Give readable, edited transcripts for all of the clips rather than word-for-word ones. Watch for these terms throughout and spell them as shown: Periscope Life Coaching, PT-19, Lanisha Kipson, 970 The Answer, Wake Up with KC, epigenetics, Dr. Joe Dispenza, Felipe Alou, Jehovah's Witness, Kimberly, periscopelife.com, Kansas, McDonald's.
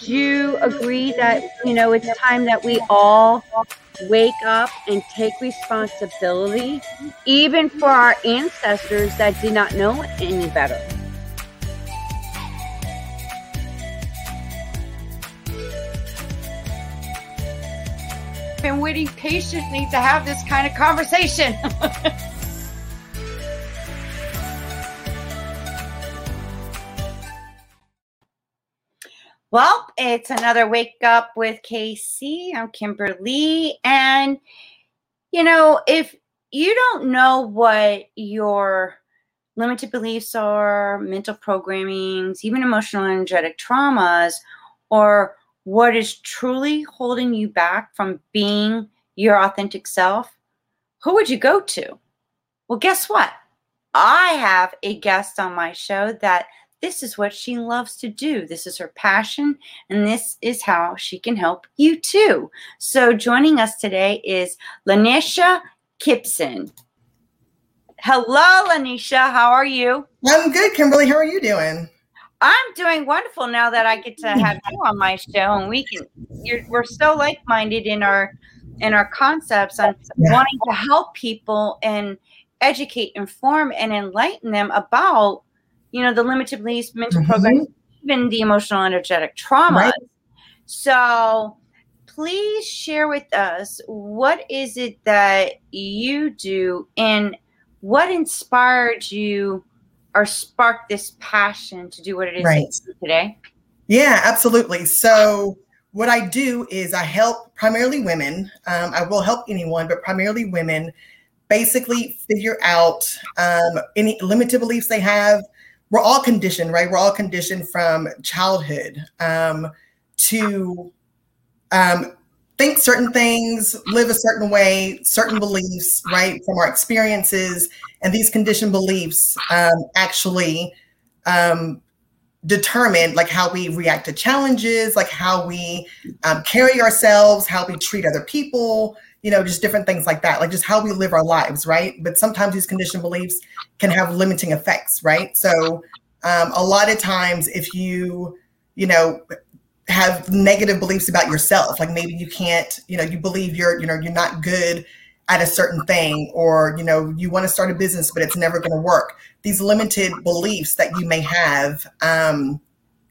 Do you agree that, you know, it's time that we all wake up and take responsibility, even for our ancestors that did not know any better? I've been waiting patiently to have this kind of conversation. Well, it's another Wake Up with KC. I'm Kimberly. And, you know, if you don't know what your limited beliefs are, mental programmings, even emotional energetic traumas, or what is truly holding you back from being your authentic self, who would you go to? Well, guess what? I have a guest on my show that this is what she loves to do. This is her passion, and this is how she can help you too. So joining us today is Lanisha Kipson. Hello, Lanisha. How are you? I'm good, Kimberly. How are you doing? I'm doing wonderful now that I get to have you on my show, and we're so like-minded in our concepts on wanting to help people and educate, inform, and enlighten them about, you know, the limited beliefs, mental programs, even the emotional energetic traumas. Right. So please share with us, what is it that you do and what inspired you or sparked this passion to do what it is that you do today? Yeah, absolutely. So what I do is I help primarily women. I will help anyone, but primarily women basically figure out any limited beliefs they have. We're all conditioned, right? We're all conditioned from childhood to think certain things, live a certain way, certain beliefs, right? From our experiences, and these conditioned beliefs actually determine like how we react to challenges, like how we carry ourselves, how we treat other people, you know, just different things like that, like just how we live our lives, right? But sometimes these conditioned beliefs can have limiting effects, right? So a lot of times if you know, have negative beliefs about yourself, like maybe you can't, you know, you believe you're not good at a certain thing, or, you know, you want to start a business, but it's never going to work. These limited beliefs that you may have,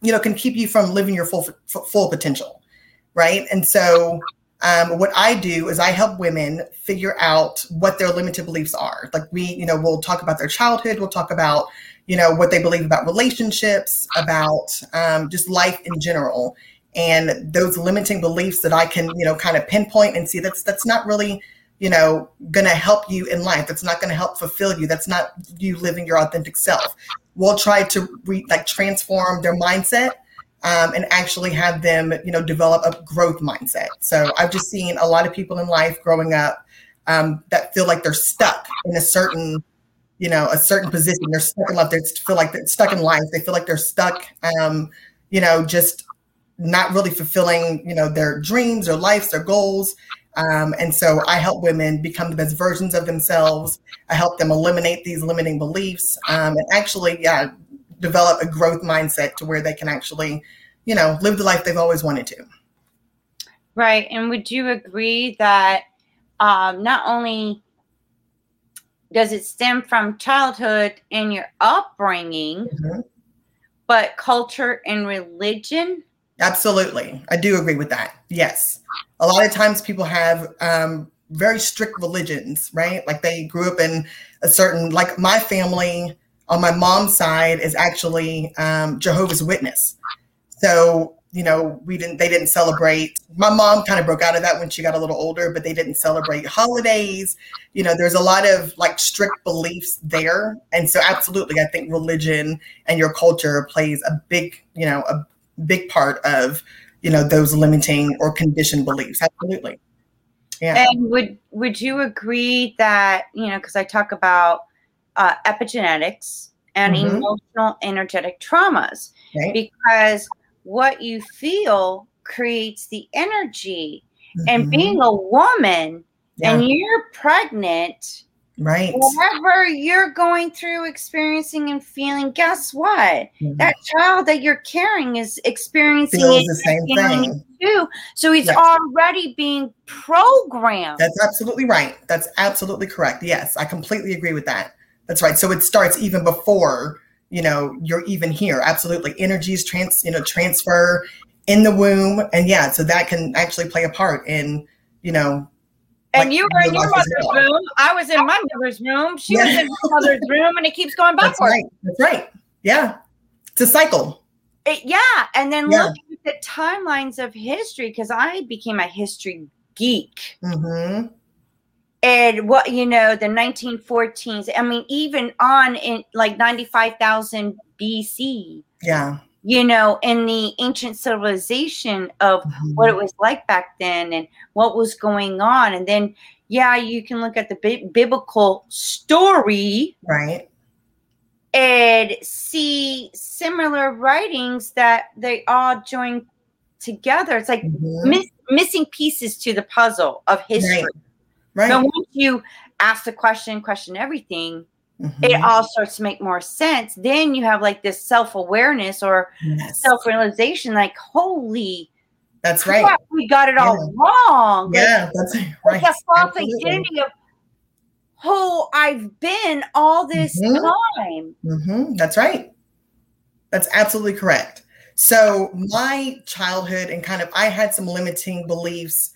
you know, can keep you from living your full potential, right? And so what I do is I help women figure out what their limited beliefs are. Like we'll talk about their childhood. We'll talk about, you know, what they believe about relationships, about just life in general, and those limiting beliefs that I can, you know, kind of pinpoint and see that's not really, you know, going to help you in life. That's not going to help fulfill you. That's not you living your authentic self. We'll try to transform their mindset. And actually have them, you know, develop a growth mindset. So I've just seen a lot of people in life growing up that feel like they're stuck in a certain position. They're stuck in life. They feel like they're stuck in life. They feel like they're stuck, you know, just not really fulfilling, you know, their dreams, their lives, their goals. And so I help women become the best versions of themselves. I help them eliminate these limiting beliefs and actually, develop a growth mindset to where they can actually, you know, live the life they've always wanted to. Right. And would you agree that not only does it stem from childhood and your upbringing, but culture and religion? Absolutely. I do agree with that. Yes. A lot of times people have very strict religions, right? Like they grew up in a certain, like my family on my mom's side is actually Jehovah's Witness. So, you know, they didn't celebrate. My mom kind of broke out of that when she got a little older, but they didn't celebrate holidays. You know, there's a lot of like strict beliefs there. And so absolutely, I think religion and your culture plays a big part of, you know, those limiting or conditioned beliefs. Absolutely. Yeah. And would you agree that, you know, because I talk about epigenetics and emotional energetic traumas, because what you feel creates the energy, and being a woman and you're pregnant Right. Whatever you're going through, experiencing and feeling, guess what? Mm-hmm. That child that you're caring is experiencing the same thing too. So he's already being programmed. That's absolutely right. That's absolutely correct. Yes, I completely agree with that. That's right. So it starts even before, you know, you're even here. Absolutely. Energies transfer in the womb. And yeah, so that can actually play a part in, you know, and like you were in your mother's room. I was in my mother's room. She was in her mother's room, and it keeps going backwards. That's right. That's right. Yeah. It's a cycle. And then look at the timelines of history, because I became a history geek. Mm-hmm. And what, you know, the 1914s, I mean, even on in like 95,000 BC. Yeah. You know, in the ancient civilization of what it was like back then and what was going on. And then, yeah, you can look at the biblical story. Right. And see similar writings that they all join together. It's like missing pieces to the puzzle of history. Right. So once you ask the question everything, it all starts to make more sense. Then you have like this self-awareness or self-realization, like, holy, that's crap, right. We got it all wrong. Yeah, like, that's right. Like a false identity of who I've been all this time. Mm-hmm. That's right. That's absolutely correct. So my childhood and kind of, I had some limiting beliefs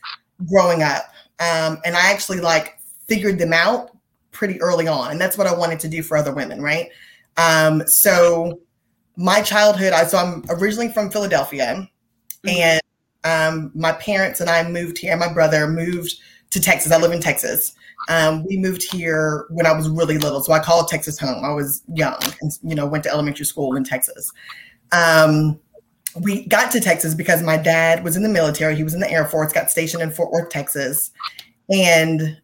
growing up. And I actually like figured them out pretty early on. And that's what I wanted to do for other women. Right. So my childhood, so I'm originally from Philadelphia and my parents and I moved here. My brother moved to Texas. I live in Texas. We moved here when I was really little. So I called Texas home. I was young and, you know, went to elementary school in Texas. We got to Texas because my dad was in the military. He was in the Air Force, got stationed in Fort Worth, Texas. And,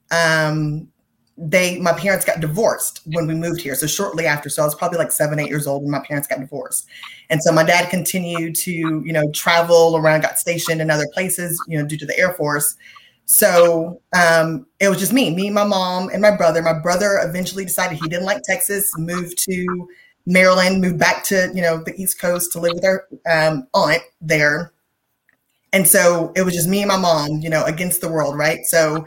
my parents got divorced when we moved here. So shortly after, so I was probably like 7, 8 years old when my parents got divorced. And so my dad continued to, you know, travel around, got stationed in other places, you know, due to the Air Force. So it was just me, my mom and my brother. My brother eventually decided he didn't like Texas, moved to Maryland, moved back to, you know, the East Coast to live with her aunt there. And so it was just me and my mom, you know, against the world. Right. So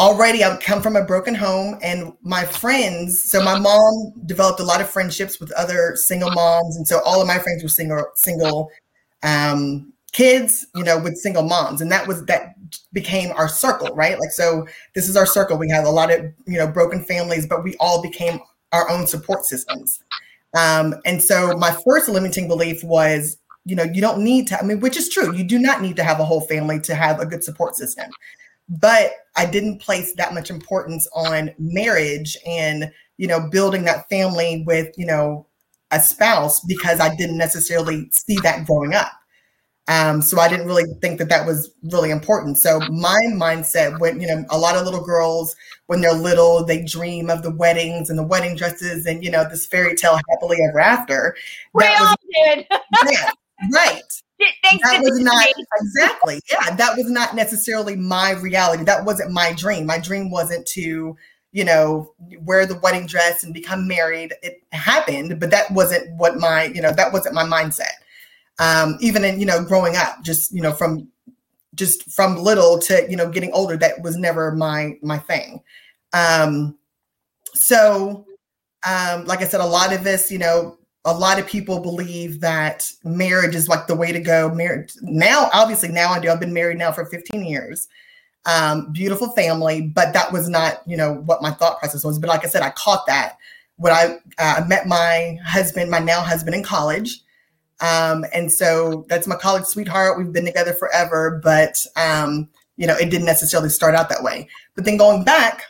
already I've come from a broken home and my friends. So my mom developed a lot of friendships with other single moms. And so all of my friends were single kids, you know, with single moms. And that became our circle, right? Like, so this is our circle. We had a lot of, you know, broken families, but we all became our own support systems. And so my first limiting belief was, you know, you don't need to, I mean, which is true. You do not need to have a whole family to have a good support system. But I didn't place that much importance on marriage and, you know, building that family with, you know, a spouse because I didn't necessarily see that growing up. So I didn't really think that was really important. So my mindset when, you know, a lot of little girls, when they're little, they dream of the weddings and the wedding dresses and, you know, this fairy tale happily ever after. We all did. Yeah, right. That was not necessarily my reality. That wasn't my dream. My dream wasn't to, you know, wear the wedding dress and become married. It happened, but that wasn't what my, you know, that wasn't my mindset. Even in, you know, growing up, just, you know, from little to, you know, getting older, that was never my thing. So, like I said, a lot of this, you know, a lot of people believe that marriage is like the way to go. Marriage now, obviously now I do. I've been married now for 15 years. Beautiful family, but that was not, you know, what my thought process was. But like I said, I caught that when I met my husband, my now husband in college. And so that's my college sweetheart. We've been together forever, but, you know, it didn't necessarily start out that way. But then going back,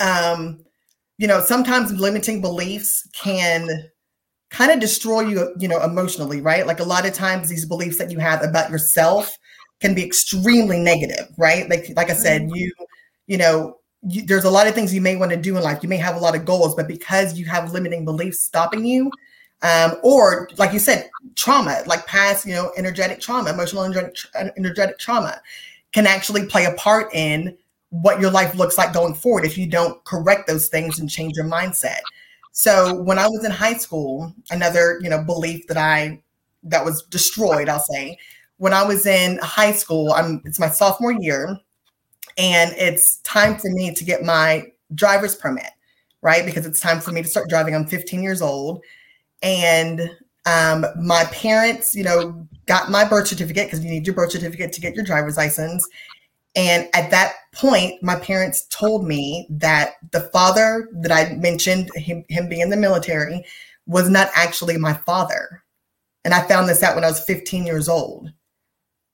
you know, sometimes limiting beliefs can kind of destroy you, you know, emotionally, right? Like a lot of times these beliefs that you have about yourself can be extremely negative, right? Like I said, you know, there's a lot of things you may want to do in life. You may have a lot of goals, but because you have limiting beliefs stopping you, or like you said, trauma, like past, you know, energetic trauma, emotional energetic trauma can actually play a part in what your life looks like going forward if you don't correct those things and change your mindset. So when I was in high school, another, belief that was destroyed, I'll say, when I was in high school, it's my sophomore year, and it's time for me to get my driver's permit, right? Because it's time for me to start driving. I'm 15 years old. And my parents, got my birth certificate, because you need your birth certificate to get your driver's license. And at that point, my parents told me that the father that I mentioned, him being in the military, was not actually my father. And I found this out when I was 15 years old.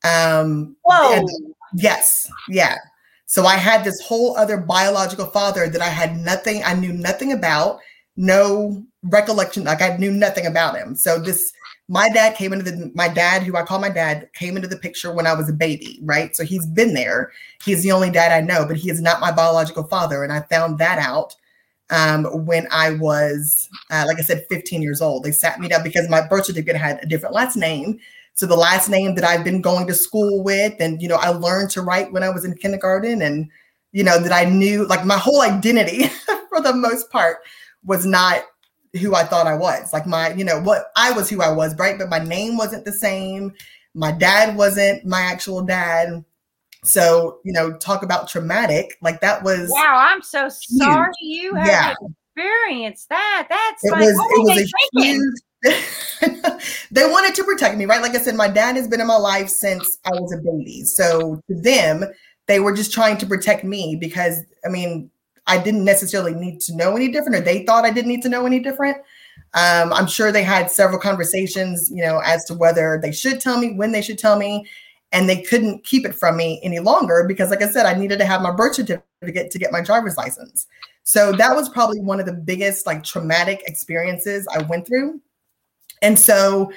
Whoa. Yes. Yeah. So I had this whole other biological father that I knew nothing about, no recollection. Like I knew nothing about him. So my dad, who I call my dad, came into the picture when I was a baby, right? So he's been there. He's the only dad I know, but he is not my biological father. And I found that out when I was, like I said, 15 years old. They sat me down because my birth certificate had a different last name. So the last name that I've been going to school with, and, I learned to write when I was in kindergarten, and, that I knew, like, my whole identity for the most part was not who I thought I was. Like I was who I was, right? But my name wasn't the same. My dad wasn't my actual dad. So, talk about traumatic. Like that was. Wow. I'm so sorry you had experienced that. That's they wanted to protect me, right? Like I said, my dad has been in my life since I was a baby. So to them, they were just trying to protect me because, I didn't necessarily need to know any different, or they thought I didn't need to know any different. I'm sure they had several conversations, as to whether they should tell me, when they should tell me, and they couldn't keep it from me any longer because, like I said, I needed to have my birth certificate to get my driver's license. So that was probably one of the biggest, like, traumatic experiences I went through. And so,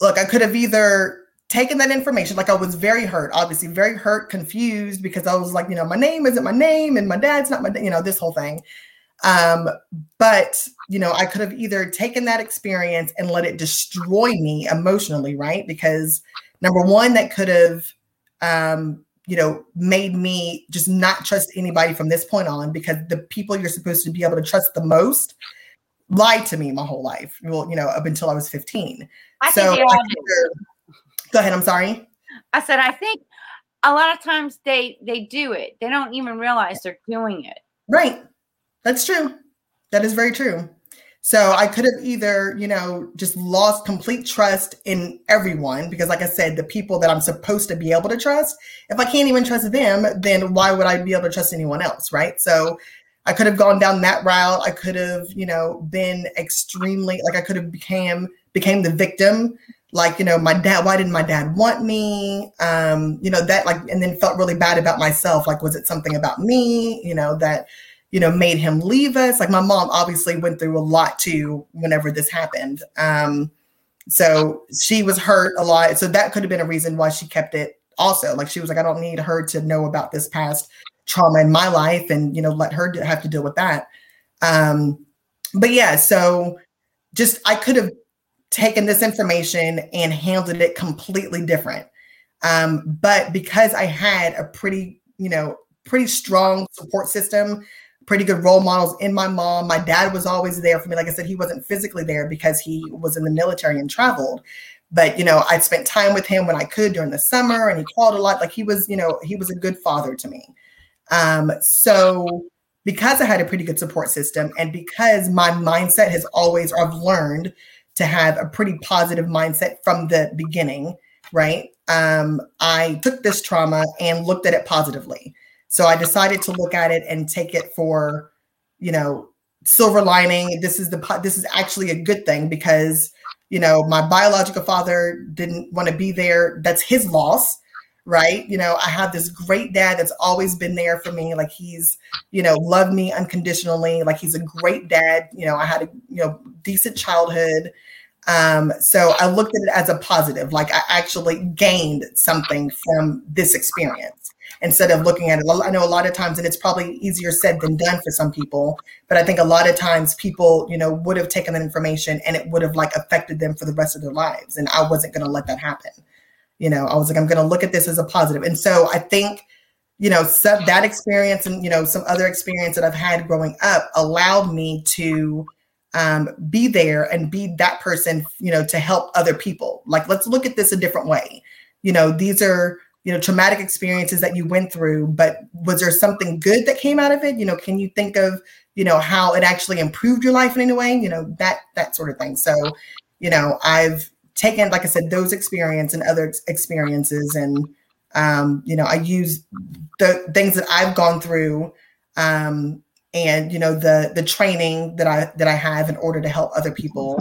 look, I could have either taken that information, like I was very hurt, obviously very hurt, confused, because I was like, my name isn't my name and my dad's not my, this whole thing. But, I could have either taken that experience and let it destroy me emotionally, right? Because number one, that could have, made me just not trust anybody from this point on, because the people you're supposed to be able to trust the most lied to me my whole life. Well, up until I was 15. Go ahead. I'm sorry. I said, I think a lot of times they do it. They don't even realize they're doing it. Right. That's true. That is very true. So I could have either, just lost complete trust in everyone, because like I said, the people that I'm supposed to be able to trust, if I can't even trust them, then why would I be able to trust anyone else? Right. So I could have gone down that route. I could have, been extremely, like I could have became the victim. Like, my dad, why didn't my dad want me? That, like, and then felt really bad about myself. Like, was it something about me, that, made him leave us? Like, my mom obviously went through a lot too whenever this happened. So she was hurt a lot. So that could have been a reason why she kept it also. Like, she was like, I don't need her to know about this past trauma in my life, and, let her have to deal with that. But yeah, so just, I could have taken this information and handled it completely different. But because I had a pretty strong support system, pretty good role models in my mom, my dad was always there for me. Like I said, he wasn't physically there because he was in the military and traveled. But, I spent time with him when I could during the summer, and he called a lot. Like he was a good father to me. So because I had a pretty good support system, and because my mindset has always, or I've learned to have a pretty positive mindset from the beginning, right? I took this trauma and looked at it positively. So I decided to look at it and take it for, silver lining. This is actually a good thing, because, my biological father didn't want to be there. That's his loss, right? I have this great dad that's always been there for me. Like he's, loved me unconditionally. Like he's a great dad. I had a, decent childhood. So I looked at it as a positive. Like I actually gained something from this experience instead of looking at it. I know a lot of times, and it's probably easier said than done for some people, but I think a lot of times people, would have taken that information and it would have like affected them for the rest of their lives. And I wasn't going to let that happen. I was like, I'm going to look at this as a positive. And so I think you know, that experience and, you know, some other experience that I've had growing up allowed me to be there and be that person, you know, to help other people. Like, let's look at this a different way. You know, these are, you know, traumatic experiences that you went through, but was there something good that came out of it? You know, can you think of, you know, how it actually improved your life in any way? You know, that sort of thing. So, you know, I've taken, like I said, those experiences and other experiences and, you know, I use the things that I've gone through, and, you know, the training that I have in order to help other people,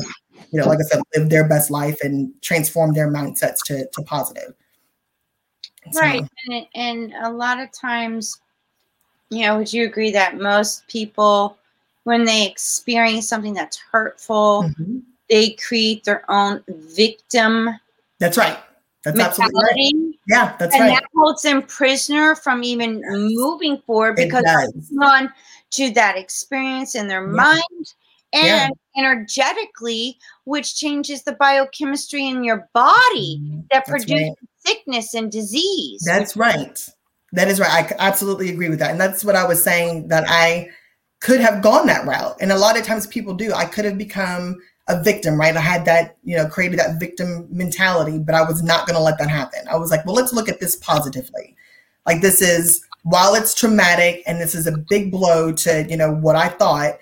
you know, like I said, live their best life and transform their mindsets to positive. So. Right. And a lot of times, you know, would you agree that most people, when they experience something that's hurtful, mm-hmm. they create their own victim? That's right. That's absolutely right. Yeah, that's right. And that holds them prisoner from even moving forward because they're on to that experience in their mind and energetically, which changes the biochemistry in your body that produces sickness and disease. That's right. That is right. I absolutely agree with that. And that's what I was saying, that I could have gone that route. And a lot of times people do. I could have become a victim, right? I had that, you know, created that victim mentality, but I was not going to let that happen. I was like, well, let's look at this positively. Like, this is, while it's traumatic and this is a big blow to, you know, what I thought,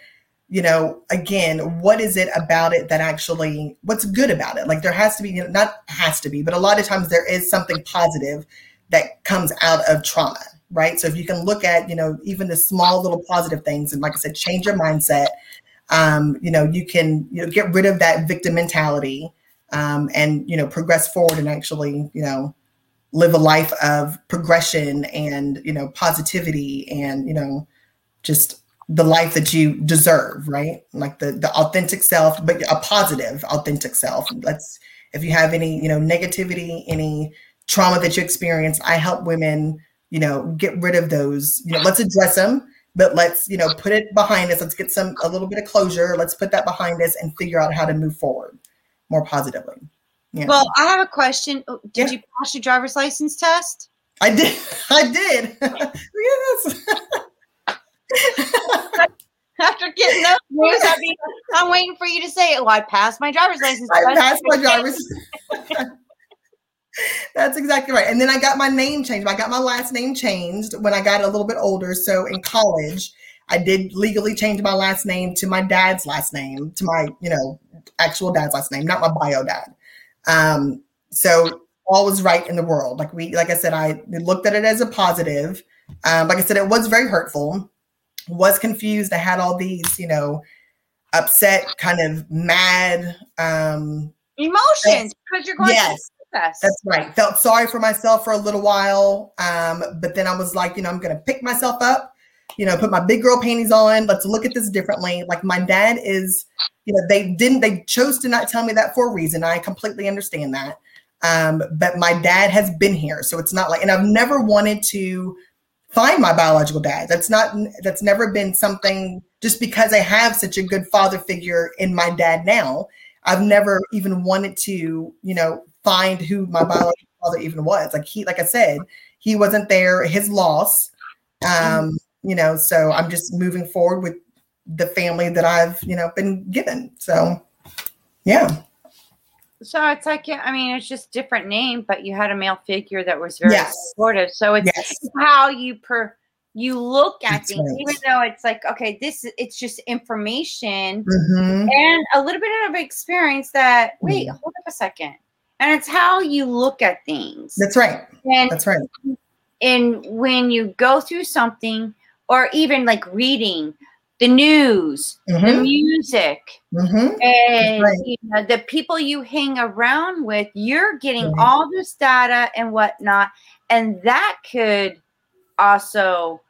you know, again, what is it about it that actually, what's good about it? Like, there has to be, you know, not has to be, but a lot of times there is something positive that comes out of trauma, right? So if you can look at, you know, even the small little positive things, and like I said, change your mindset, you know, you can, you know, get rid of that victim mentality, and, you know, progress forward and actually, you know, live a life of progression and, you know, positivity and, you know, just the life that you deserve, right? Like the authentic self, but a positive authentic self. Let's, if you have any, you know, negativity, any trauma that you experience, I help women, you know, get rid of those, you know, let's address them. But let's, you know, put it behind us. Let's get a little bit of closure. Let's put that behind us and figure out how to move forward more positively. Yeah. Well, I have a question. Did you pass your driver's license test? I did. Yes. After getting those news, I'm waiting for you to say, "Oh, I passed my driver's license." That's exactly right. And then I got my name changed. I got my last name changed when I got a little bit older. So in college, I did legally change my last name to my dad's last name, to my, you know, actual dad's last name, not my bio dad. So all was right in the world. Like I said, I looked at it as a positive. Like I said, it was very hurtful, was confused. I had all these, you know, upset, kind of mad, emotions, because you're going to. That's right. Felt sorry for myself for a little while. But then I was like, you know, I'm going to pick myself up, you know, put my big girl panties on. Let's look at this differently. Like, my dad is, you know, they chose to not tell me that for a reason. I completely understand that. But my dad has been here. So it's not like, and I've never wanted to find my biological dad. That's never been something, just because I have such a good father figure in my dad now. I've never even wanted to, you know, find who my biological father even was. Like, he, like I said, he wasn't there, his loss. You know, so I'm just moving forward with the family that I've, you know, been given. So, yeah. So it's like, I mean, it's just different name, but you had a male figure that was very supportive. So it's how you look at things, even though it's like, okay, it's just information and a little bit of experience that, hold up a second. And it's how you look at things. That's right. That's right. And when you go through something, or even like reading the news, the music, and you know, the people you hang around with, you're getting all this data and whatnot. And that could also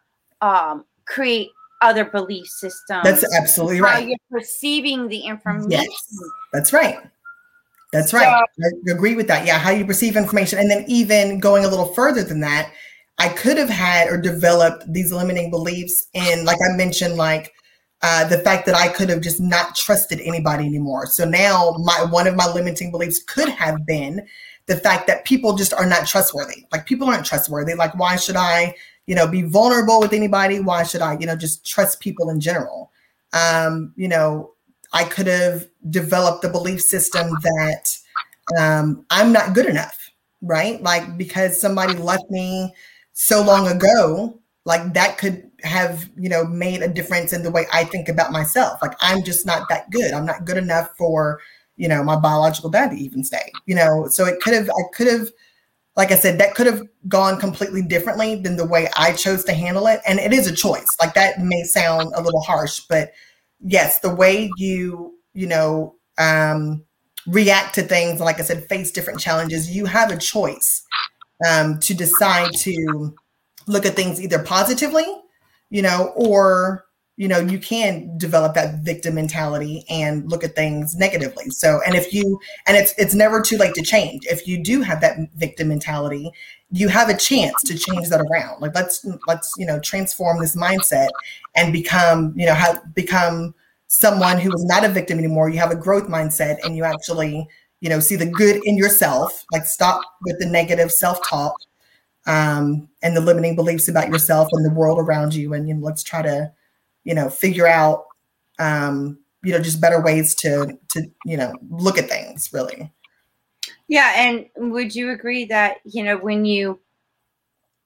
create other belief systems. That's absolutely right. How you're perceiving the information. Yes. That's right. That's right. I agree with that. Yeah. How you perceive information. And then even going a little further than that, I could have had or developed these limiting beliefs in, like I mentioned, like the fact that I could have just not trusted anybody anymore. So now one of my limiting beliefs could have been the fact that people just are not trustworthy. Like, people aren't trustworthy. Like, why should I, be vulnerable with anybody. Why should I, just trust people in general? I could have developed the belief system that I'm not good enough, right? Like, because somebody left me so long ago, like that could have, made a difference in the way I think about myself. Like, I'm just not that good. I'm not good enough for, my biological dad to even stay, so I could have, like I said, that could have gone completely differently than the way I chose to handle it. And it is a choice. Like, that may sound a little harsh, but yes, the way you, react to things, like I said, face different challenges, you have a choice to decide to look at things either positively, or, you can develop that victim mentality and look at things negatively. So, it's never too late to change. If you do have that victim mentality, you have a chance to change that around. Like, let's, transform this mindset and become someone who is not a victim anymore. You have a growth mindset and you actually, see the good in yourself, like stop with the negative self-talk, and the limiting beliefs about yourself and the world around you. And, let's try to, figure out, just better ways to look at things, really. Yeah. And would you agree that, when you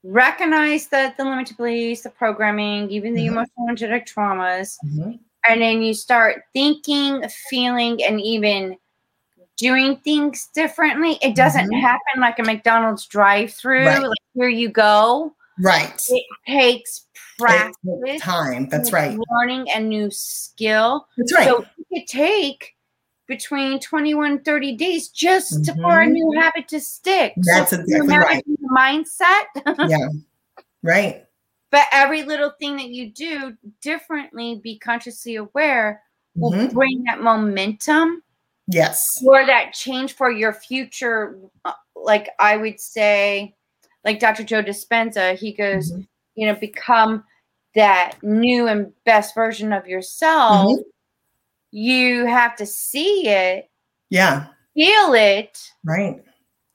recognize that the limited beliefs, the programming, even the emotional and genetic traumas, and then you start thinking, feeling, and even doing things differently, it doesn't happen like a McDonald's drive-through, right. Like, here you go. Right. It takes practice, time. That's right. Learning a new skill. That's right. So it could take between 21 and 30 days just for a new habit to stick. That's so exactly right. Mindset. Yeah. Right. But every little thing that you do differently, be consciously aware, will bring that momentum. Yes. For that change for your future. Like, I would say, like Dr. Joe Dispenza, he goes, become that new and best version of yourself. You have to see it. Yeah. Feel it. Right.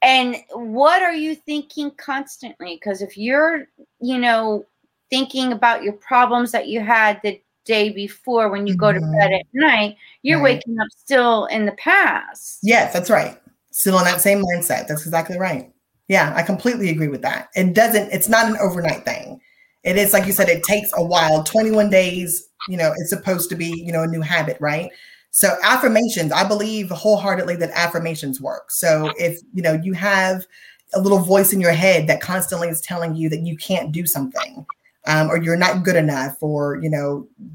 And what are you thinking constantly? Because if you're, thinking about your problems that you had the day before when you go to bed at night, you're waking up still in the past. Yes, that's right. Still in that same mindset. That's exactly right. Yeah, I completely agree with that. It's not an overnight thing. It is, like you said, it takes a while. 21 days, it's supposed to be, a new habit, right? So affirmations, I believe wholeheartedly that affirmations work. So if, you have a little voice in your head that constantly is telling you that you can't do something, or you're not good enough, or,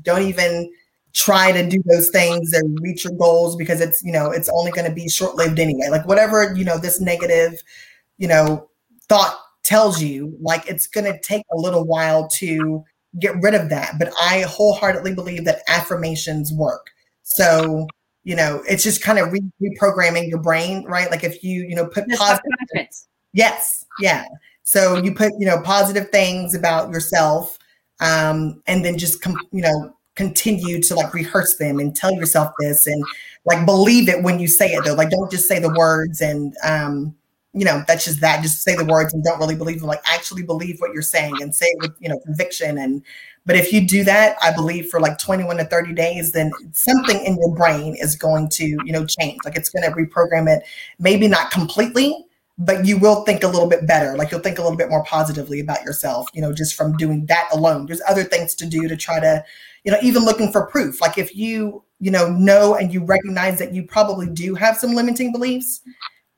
don't even try to do those things or reach your goals because it's, it's only going to be short-lived anyway. Like, whatever, this negative, thought tells you, like, it's going to take a little while to get rid of that. But I wholeheartedly believe that affirmations work. So, it's just kind of reprogramming your brain, right? Like, if you, put positive. Yes. Yeah. So you put, positive things about yourself, and then just, continue to, like, rehearse them and tell yourself this and, like, believe it when you say it, though. Like, don't just say the words and, that's just that. Just say the words and don't really believe them. Like, actually believe what you're saying and say it with, conviction. But if you do that, I believe for like 21 to 30 days, then something in your brain is going to, change. Like, it's going to reprogram it. Maybe not completely, but you will think a little bit better. Like, you'll think a little bit more positively about yourself, just from doing that alone. There's other things to do to try to, even looking for proof. Like, if you, know, and you recognize that you probably do have some limiting beliefs,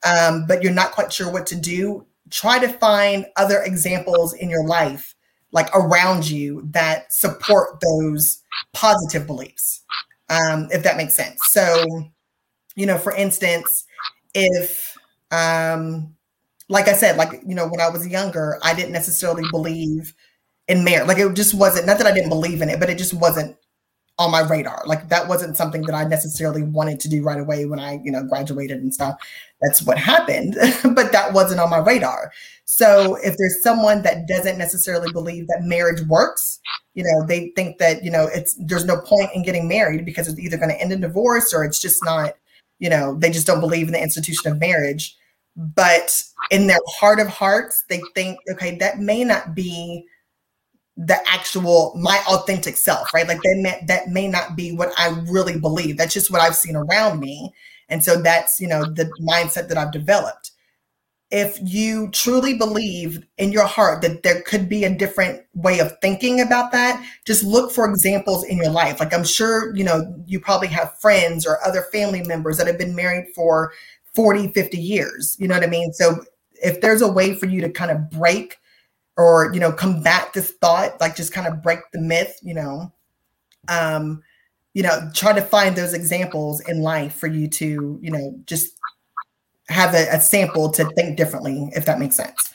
but you're not quite sure what to do, try to find other examples in your life, like around you, that support those positive beliefs, if that makes sense. So, for instance, if, like I said, like, when I was younger, I didn't necessarily believe in marriage. Like, it just wasn't, not that I didn't believe in it, but it just wasn't on my radar. Like, that wasn't something that I necessarily wanted to do right away when I, graduated and stuff. That's what happened, but that wasn't on my radar. So if there's someone that doesn't necessarily believe that marriage works, they think that, there's no point in getting married because it's either going to end in divorce or it's just not, they just don't believe in the institution of marriage. But in their heart of hearts, they think, okay, that may not be the actual, my authentic self, right? Like that may not be what I really believe. That's just what I've seen around me. And so that's, you know, the mindset that I've developed. If you truly believe in your heart that there could be a different way of thinking about that, just look for examples in your life. Like I'm sure, you know, you probably have friends or other family members that have been married for 40, 50 years. You know what I mean? So if there's a way for you to kind of break or, you know, combat this thought, like just kind of break the myth, you know, try to find those examples in life for you to, you know, just have a sample to think differently, if that makes sense.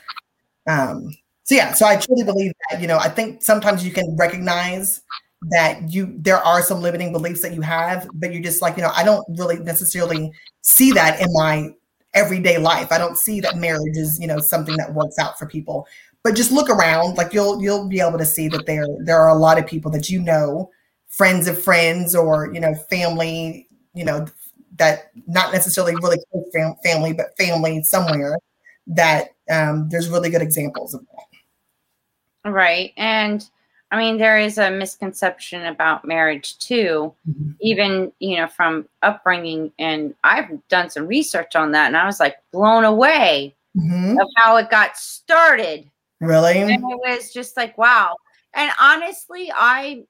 So I truly believe that, you know, I think sometimes you can recognize that there are some limiting beliefs that you have, but you're just like, you know, I don't really necessarily see that in my everyday life. I don't see that marriage is, you know, something that works out for people, but just look around, like you'll be able to see that there are a lot of people that, you know, friends of friends or, you know, family, you know, that not necessarily really close family, but family somewhere that there's really good examples of that. Right. And I mean, there is a misconception about marriage too, mm-hmm. even, you know, from upbringing. And I've done some research on that and I was like blown away mm-hmm. of how it got started. Really? And it was just like, wow. And honestly, I'm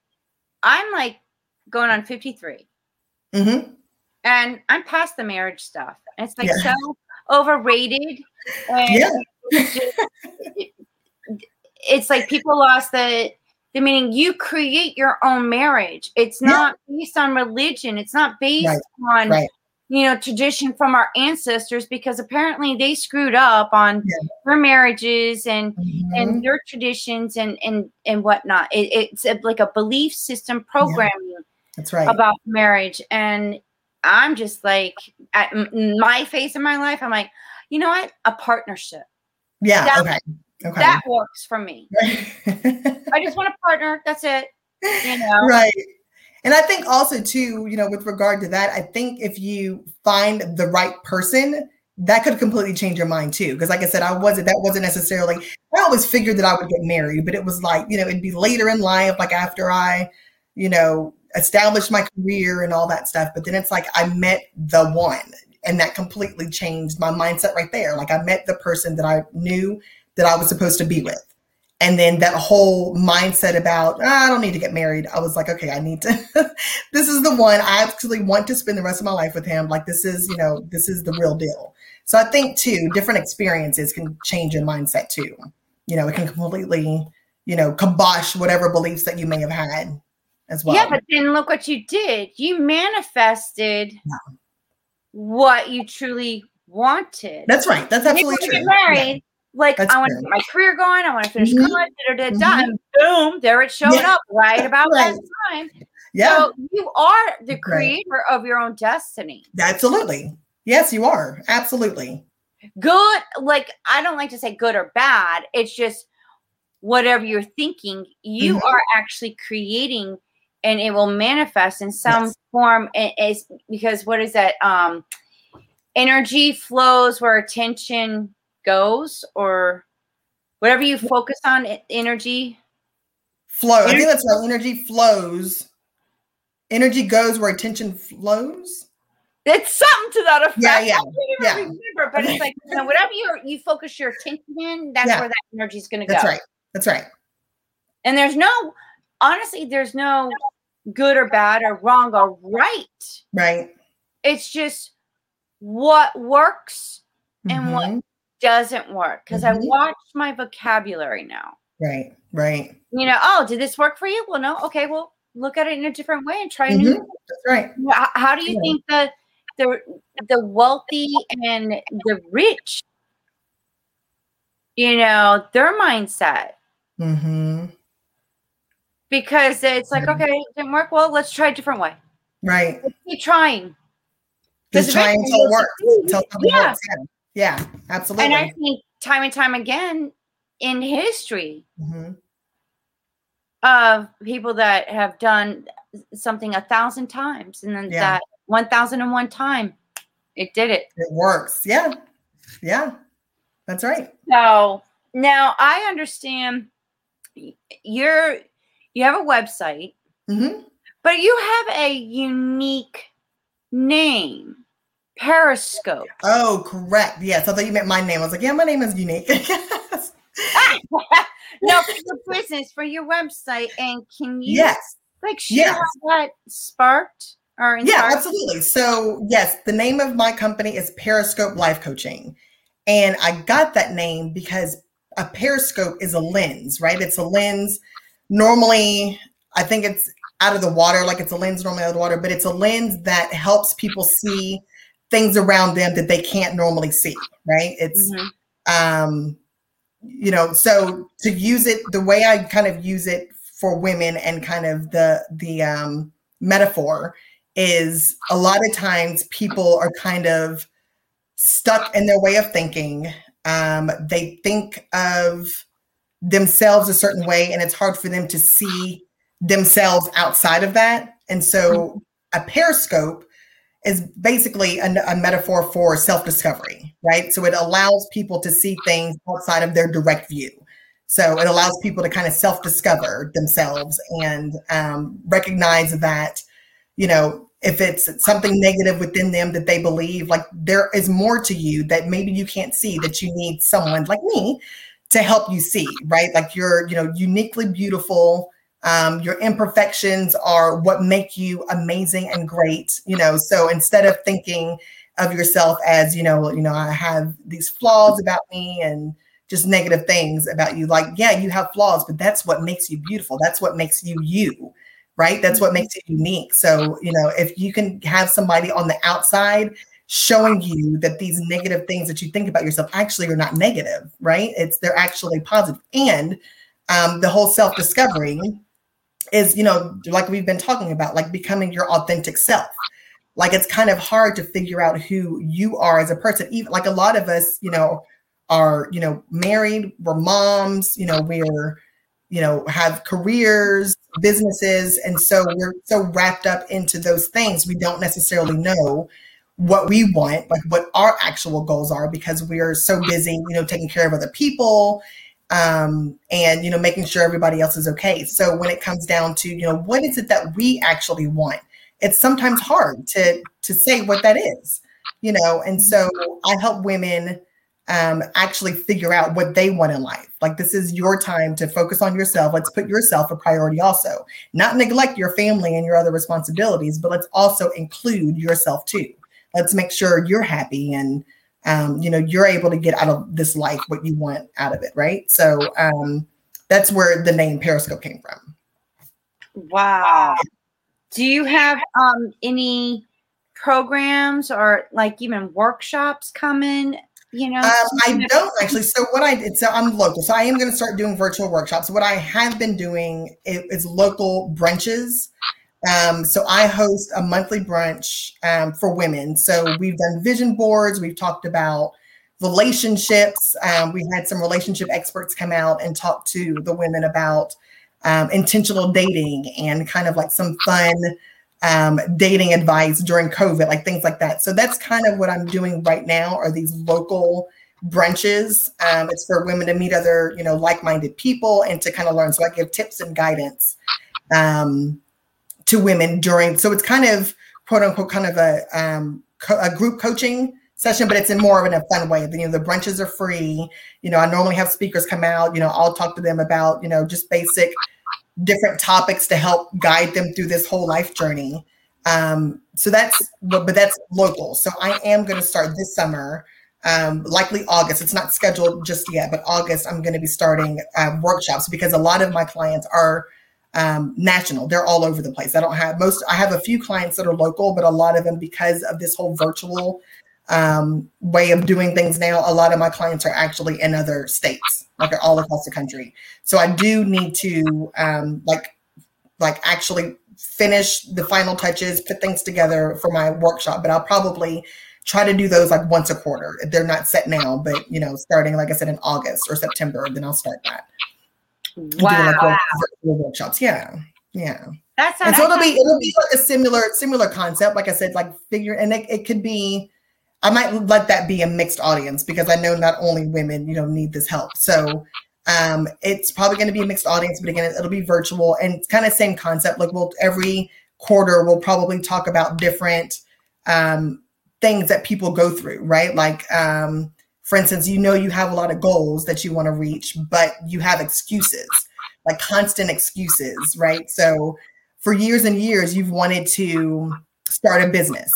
like going on 53. Mm-hmm. And I'm past the marriage stuff. It's like so overrated. And it's like people lost the meaning. You create your own marriage. It's not based on religion. It's not based on, you know, tradition from our ancestors, because apparently they screwed up on their marriages and, mm-hmm. and their traditions and whatnot. It's like a belief system programming That's right. about marriage. And I'm just like at my phase in my life. I'm like, you know what? A partnership. Yeah. Okay. That works for me. Right. I just want a partner. That's it. You know? Right. And I think also too, you know, with regard to that, I think if you find the right person, that could completely change your mind too. Because like I said, that wasn't necessarily, I always figured that I would get married, but it was like, you know, it'd be later in life, like after I, you know, established my career and all that stuff. But then it's like, I met the one, and that completely changed my mindset right there. Like I met the person that I knew that I was supposed to be with. And then that whole mindset about, I don't need to get married. I was like, okay, I need to, this is the one. I actually want to spend the rest of my life with him. Like this is, you know, this is the real deal. So I think too, different experiences can change your mindset too. You know, it can completely, you know, kibosh whatever beliefs that you may have had. As well. Yeah, but then look what you did. You manifested what you truly wanted. That's right. That's absolutely true. Get married, like that's I want to get my career going. I want to finish college. Mm-hmm. Boom, there it's showing up right about that time. Yeah. So you are the creator of your own destiny. Absolutely. Yes, you are. Absolutely. Good. Like I don't like to say good or bad. It's just whatever you're thinking, you are actually creating. And it will manifest in some form. Is because what is that? Energy flows where attention goes, or whatever you focus on. Energy flow. I think that's how energy flows. Energy goes where attention flows. It's something to that effect. Yeah, yeah. I can't even remember, but it's like you know, whatever you focus your attention in, that's where that energy is going to go. That's right. That's right. And there's no. Honestly, there's no good or bad or wrong or right. Right. It's just what works and what doesn't work. Because I watch my vocabulary now. Right. Right. You know, oh, did this work for you? Well, no. Okay. Well, look at it in a different way and try new. That's right. How do you think the wealthy and the rich, you know, their mindset? Mm-hmm. Because it's like, okay, it didn't work. Well, let's try a different way. Right. Let's keep trying. Just trying until it works. Until something works. Yeah, absolutely. And I think time and time again in history of people that have done something 1,000 times and then that 1,001 time, it did it. It works. Yeah. Yeah. That's right. So now I understand you have a website, mm-hmm. but you have a unique name, Periscope. Oh, correct. Yes, I thought you meant my name. I was like, yeah, my name is unique. No, for your business, for your website, and can you share how that sparked? Yeah, absolutely. So yes, the name of my company is Periscope Life Coaching. And I got that name because a periscope is a lens, right? It's a lens. Normally, I think it's out of the water, like it's a lens normally out of the water, but it's a lens that helps people see things around them that they can't normally see, right? It's, so to use it, the way I kind of use it for women and kind of the metaphor is a lot of times people are kind of stuck in their way of thinking. They think of themselves a certain way, and it's hard for them to see themselves outside of that. And so a periscope is basically a metaphor for self-discovery, right? So it allows people to see things outside of their direct view. So it allows people to kind of self-discover themselves and recognize that, if it's something negative within them that they believe, like there is more to you that maybe you can't see, that you need someone like me to help you see, right? Like you're, uniquely beautiful. Your imperfections are what make you amazing and great, so instead of thinking of yourself as, I have these flaws about me and just negative things about you. Like, yeah, you have flaws, but that's what makes you beautiful. That's what makes you, you. Right? That's what makes it unique. So, if you can have somebody on the outside showing you that these negative things that you think about yourself actually are not negative, right? They're actually positive. And the whole self-discovery is, like we've been talking about, like becoming your authentic self. Like it's kind of hard to figure out who you are as a person. Even like a lot of us, are, married, we're moms, we're, have careers, businesses. And so we're so wrapped up into those things. We don't necessarily know what we want, like what our actual goals are, because we are so busy, taking care of other people, and, making sure everybody else is okay. So when it comes down to, what is it that we actually want? It's sometimes hard to say what that is, and so I help women actually figure out what they want in life. Like this is your time to focus on yourself. Let's put yourself a priority also. Not neglect your family and your other responsibilities, but let's also include yourself too. Let's make sure you're happy and, you're able to get out of this life what you want out of it, right? So that's where the name Periscope came from. Wow. Do you have any programs or like even workshops coming? I don't actually. So what I did, so I'm local. So I am going to start doing virtual workshops. What I have been doing is local brunches. So I host a monthly brunch for women. So we've done vision boards. We've talked about relationships. We had some relationship experts come out and talk to the women about intentional dating and kind of like some fun dating advice during COVID, like things like that. So that's kind of what I'm doing right now are these local brunches. It's for women to meet other, like-minded people and to kind of learn. So I give tips and guidance to women during, so it's kind of quote unquote, kind of a group coaching session, but it's in more of a fun way. The brunches are free. I normally have speakers come out, I'll talk to them about, just basic different topics to help guide them through this whole life journey. So that's, but that's local. So I am going to start this summer, likely August. It's not scheduled just yet, but August I'm going to be starting workshops because a lot of my clients are national. They're all over the place. I have a few clients that are local, but a lot of them, because of this whole virtual way of doing things now, a lot of my clients are actually in other states, like they're all across the country. So I do need to like actually finish the final touches, put things together for my workshop, but I'll probably try to do those like once a quarter. They're not set now, but starting, like I said, in August or September, then I'll start that. Wow. Doing workshops. Yeah. That's and so it'll be like a similar concept. Like I said, like figure, and it could be, I might let that be a mixed audience because I know not only women, need this help. So It's probably going to be a mixed audience, but again, it'll be virtual and it's kind of same concept. Like every quarter, we'll probably talk about different things that people go through, right? Like, for instance, you have a lot of goals that you want to reach, but you have excuses, like constant excuses, right? So for years and years, you've wanted to start a business,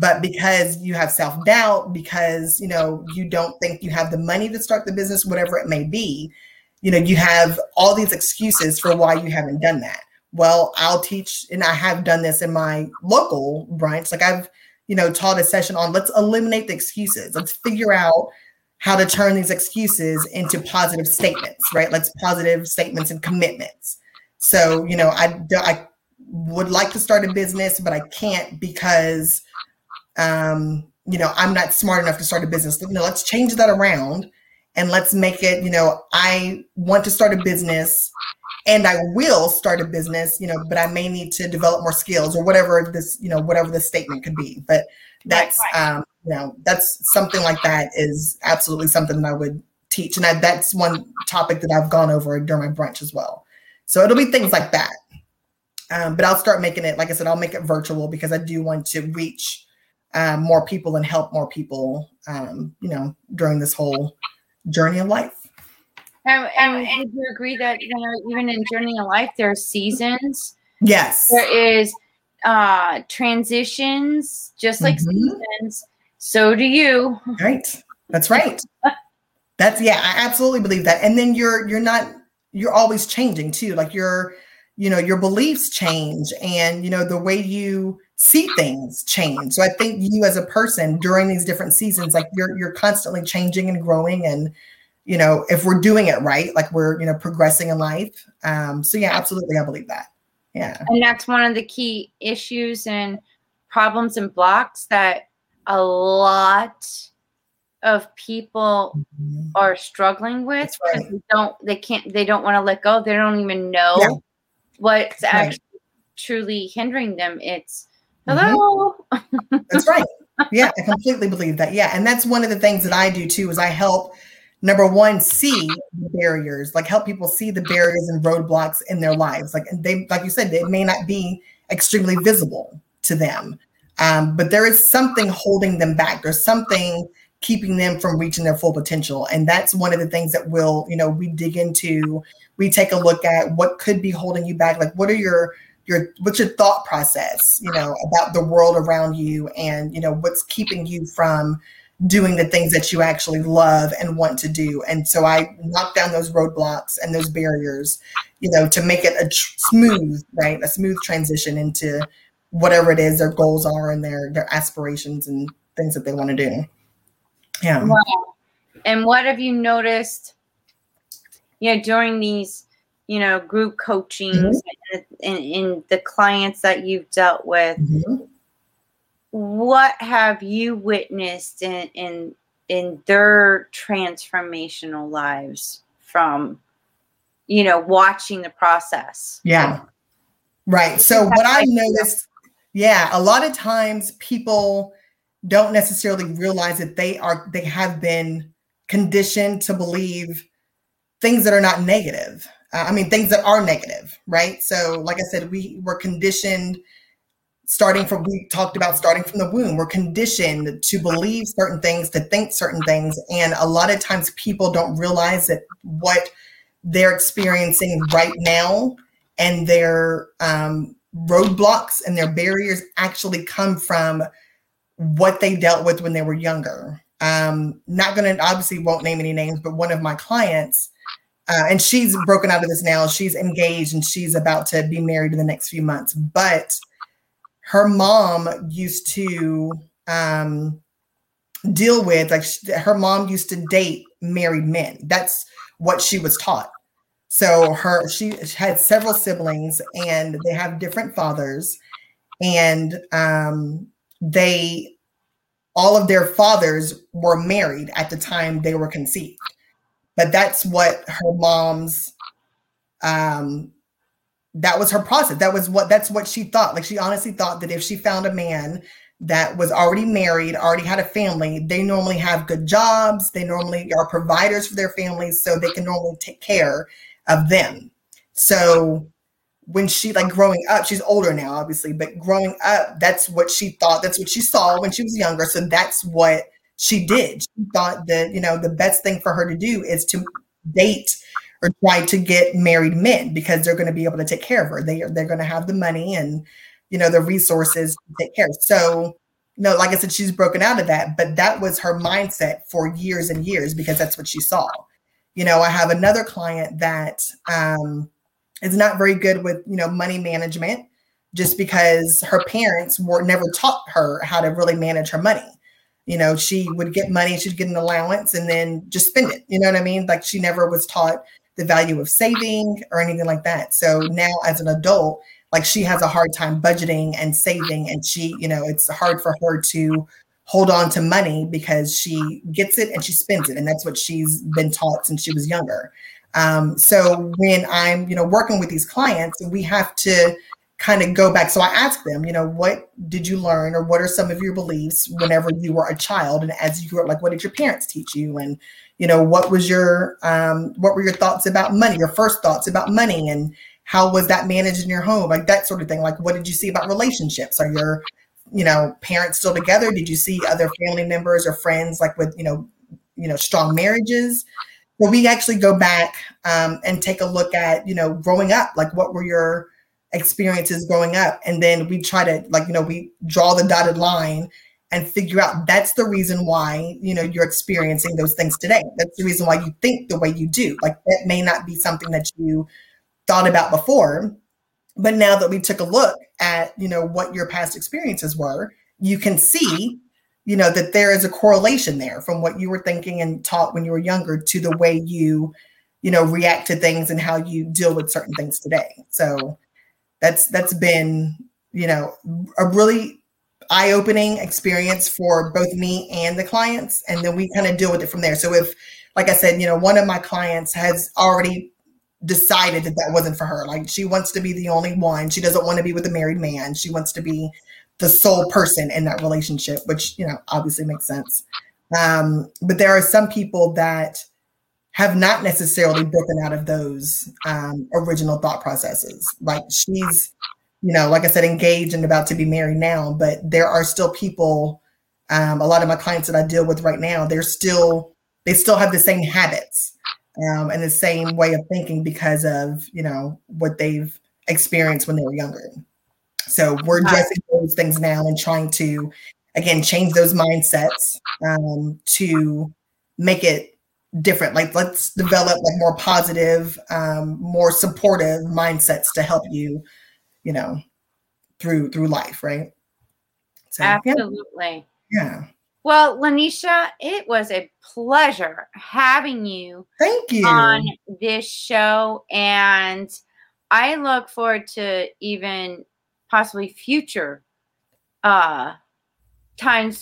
but because you have self-doubt, because, you don't think you have the money to start the business, whatever it may be, you have all these excuses for why you haven't done that. Well, I'll teach, and I have done this in my local branch. Like I've, taught a session on let's eliminate the excuses. Let's figure out how to turn these excuses into positive statements, right? Let's positive statements and commitments. So, I would like to start a business, but I can't because, I'm not smart enough to start a business. Let's change that around and let's make it, I want to start a business and I will start a business, but I may need to develop more skills or whatever this, whatever the statement could be. But that's, that's something like that is absolutely something that I would teach. And that's one topic that I've gone over during my brunch as well. So it'll be things like that. But I'll start making it, like I said, I'll make it virtual because I do want to reach more people and help more people, during this whole journey of life. And would you agree that, even in journey of life, there are seasons? Yes. There is transitions, just like seasons. So do you. Right. That's right. I absolutely believe that. And then you're always changing too. Like your beliefs change and, the way you see things change. So I think you as a person during these different seasons, like you're constantly changing and growing and, if we're doing it right, like we're, progressing in life. So yeah, absolutely. I believe that. Yeah. And that's one of the key issues and problems and blocks that a lot of people are struggling with. Right. They don't want to let go. They don't even know what's actually truly hindering them. It's hello. That's right. Yeah. I completely believe that. Yeah. And that's one of the things that I do too, is I help, number one, see the barriers, like help people see the barriers and roadblocks in their lives. Like like you said, they may not be extremely visible to them, but there is something holding them back. There's something keeping them from reaching their full potential. And that's one of the things that we'll, we dig into, we take a look at what could be holding you back. Like, what are what's your thought process, about the world around you and, what's keeping you from doing the things that you actually love and want to do. And so I knock down those roadblocks and those barriers, to make it a smooth transition into whatever it is their goals are and their aspirations and things that they want to do. Yeah. Wow. And what have you noticed, during these, group coachings and in the clients that you've dealt with, what have you witnessed in their transformational lives from, watching the process? Yeah. Right. So what I noticed, a lot of times people don't necessarily realize that they have been conditioned to believe things that are not negative. Things that are negative, right? So like I said, we were conditioned we talked about starting from the womb. We're conditioned to believe certain things, to think certain things. And a lot of times people don't realize that what they're experiencing right now and their roadblocks and their barriers actually come from what they dealt with when they were younger. Obviously won't name any names, but one of my clients, and she's broken out of this now, she's engaged and she's about to be married in the next few months. But her mom used to deal with, her mom used to date married men. That's what she was taught. So she had several siblings and they have different fathers, and all of their fathers were married at the time they were conceived. But that's what her mom's, that was her process. That's what she thought. Like, she honestly thought that if she found a man that was already married, already had a family. They normally have good jobs. They normally are providers for their families, so they can normally take care of them. So when she, like, growing up, she's older now, obviously, but growing up, that's what she thought. That's what she saw when she was younger. So that's what she did. She thought that, you know, the best thing for her to do is to date or try to get married men, because they're going to be able to take care of her. They're going to have the money and, you know, the resources to take care. So, you know, like I said, she's broken out of that, but that was her mindset for years and years, because that's what she saw. You know, I have another client that is not very good with, you know, money management, just because her parents were never taught her how to really manage her money. You know, she would get money, she'd get an allowance and then just spend it. You know what I mean? Like, she never was taught the value of saving or anything like that. So now as an adult, like, she has a hard time budgeting and saving, and she, you know, it's hard for her to hold on to money because she gets it and she spends it. And that's what she's been taught since she was younger. So when I'm, you know, working with these clients, we have to kind of go back. So I ask them, you know, what did you learn, or what are some of your beliefs whenever you were a child? And as you grew up, like, what did your parents teach you? And, you know, what was your, what were your thoughts about money, your first thoughts about money, and how was that managed in your home? Like, that sort of thing. Like, what did you see about relationships? Are your, you know, parents still together? Did you see other family members or friends, like, with, you know, strong marriages? Well, we actually go back and take a look at, you know, growing up, like, what were your experiences growing up? And then we try to, like, you know, we draw the dotted line and figure out that's the reason why, you know, you're experiencing those things today. That's the reason why you think the way you do. Like, that may not be something that you thought about before, but now that we took a look at, you know, what your past experiences were, you can see, you know, that there is a correlation there from what you were thinking and taught when you were younger to the way you, you know, react to things and how you deal with certain things today. So that's been, you know, a really eye-opening experience for both me and the clients. And then we kind of deal with it from there. So if, like I said, you know, one of my clients has already decided that that wasn't for her. Like, she wants to be the only one. She doesn't want to be with a married man. She wants to be the sole person in that relationship, which, you know, obviously makes sense. But there are some people that have not necessarily broken out of those original thought processes. Like, she's, you know, like I said, engaged and about to be married now, but there are still people, a lot of my clients that I deal with right now, they still have the same habits and the same way of thinking because of, you know, what they've experienced when they were younger. So we're addressing those things now and trying to, again, change those mindsets to make it different. Like, let's develop, like, more positive, more supportive mindsets to help you, you know, through life, right? So, absolutely. Yeah. Well, Lanisha, it was a pleasure having you. Thank you. On this show, and I look forward to even possibly future times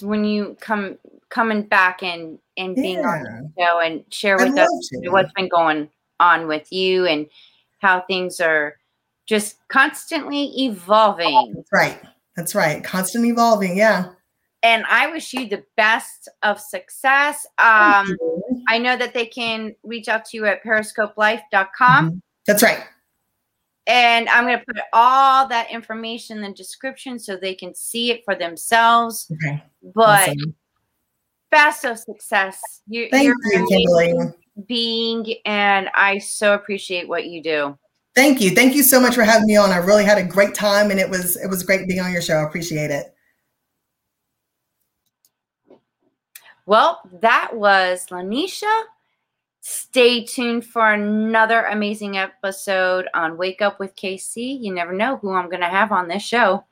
when you coming back and being on the show and share with us what's been going on with you and how things are just constantly evolving. That's right. Constantly evolving. Yeah. And I wish you the best of success. I know that they can reach out to you at periscopelife.com. Mm-hmm. That's right. And I'm going to put all that information in the description so they can see it for themselves. Okay. But awesome. Best of success. Thank you, Kimberly. And I so appreciate what you do. Thank you. Thank you so much for having me on. I really had a great time, and it was great being on your show. I appreciate it. Well, that was Lanisha. Stay tuned for another amazing episode on Wake Up with KC. You never know who I'm going to have on this show.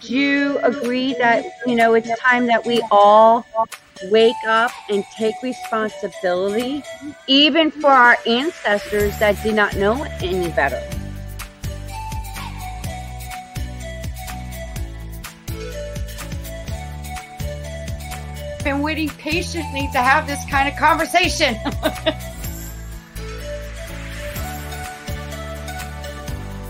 Do you agree that, you know, it's time that we all wake up and take responsibility, even for our ancestors that did not know any better? Been waiting patiently to have this kind of conversation.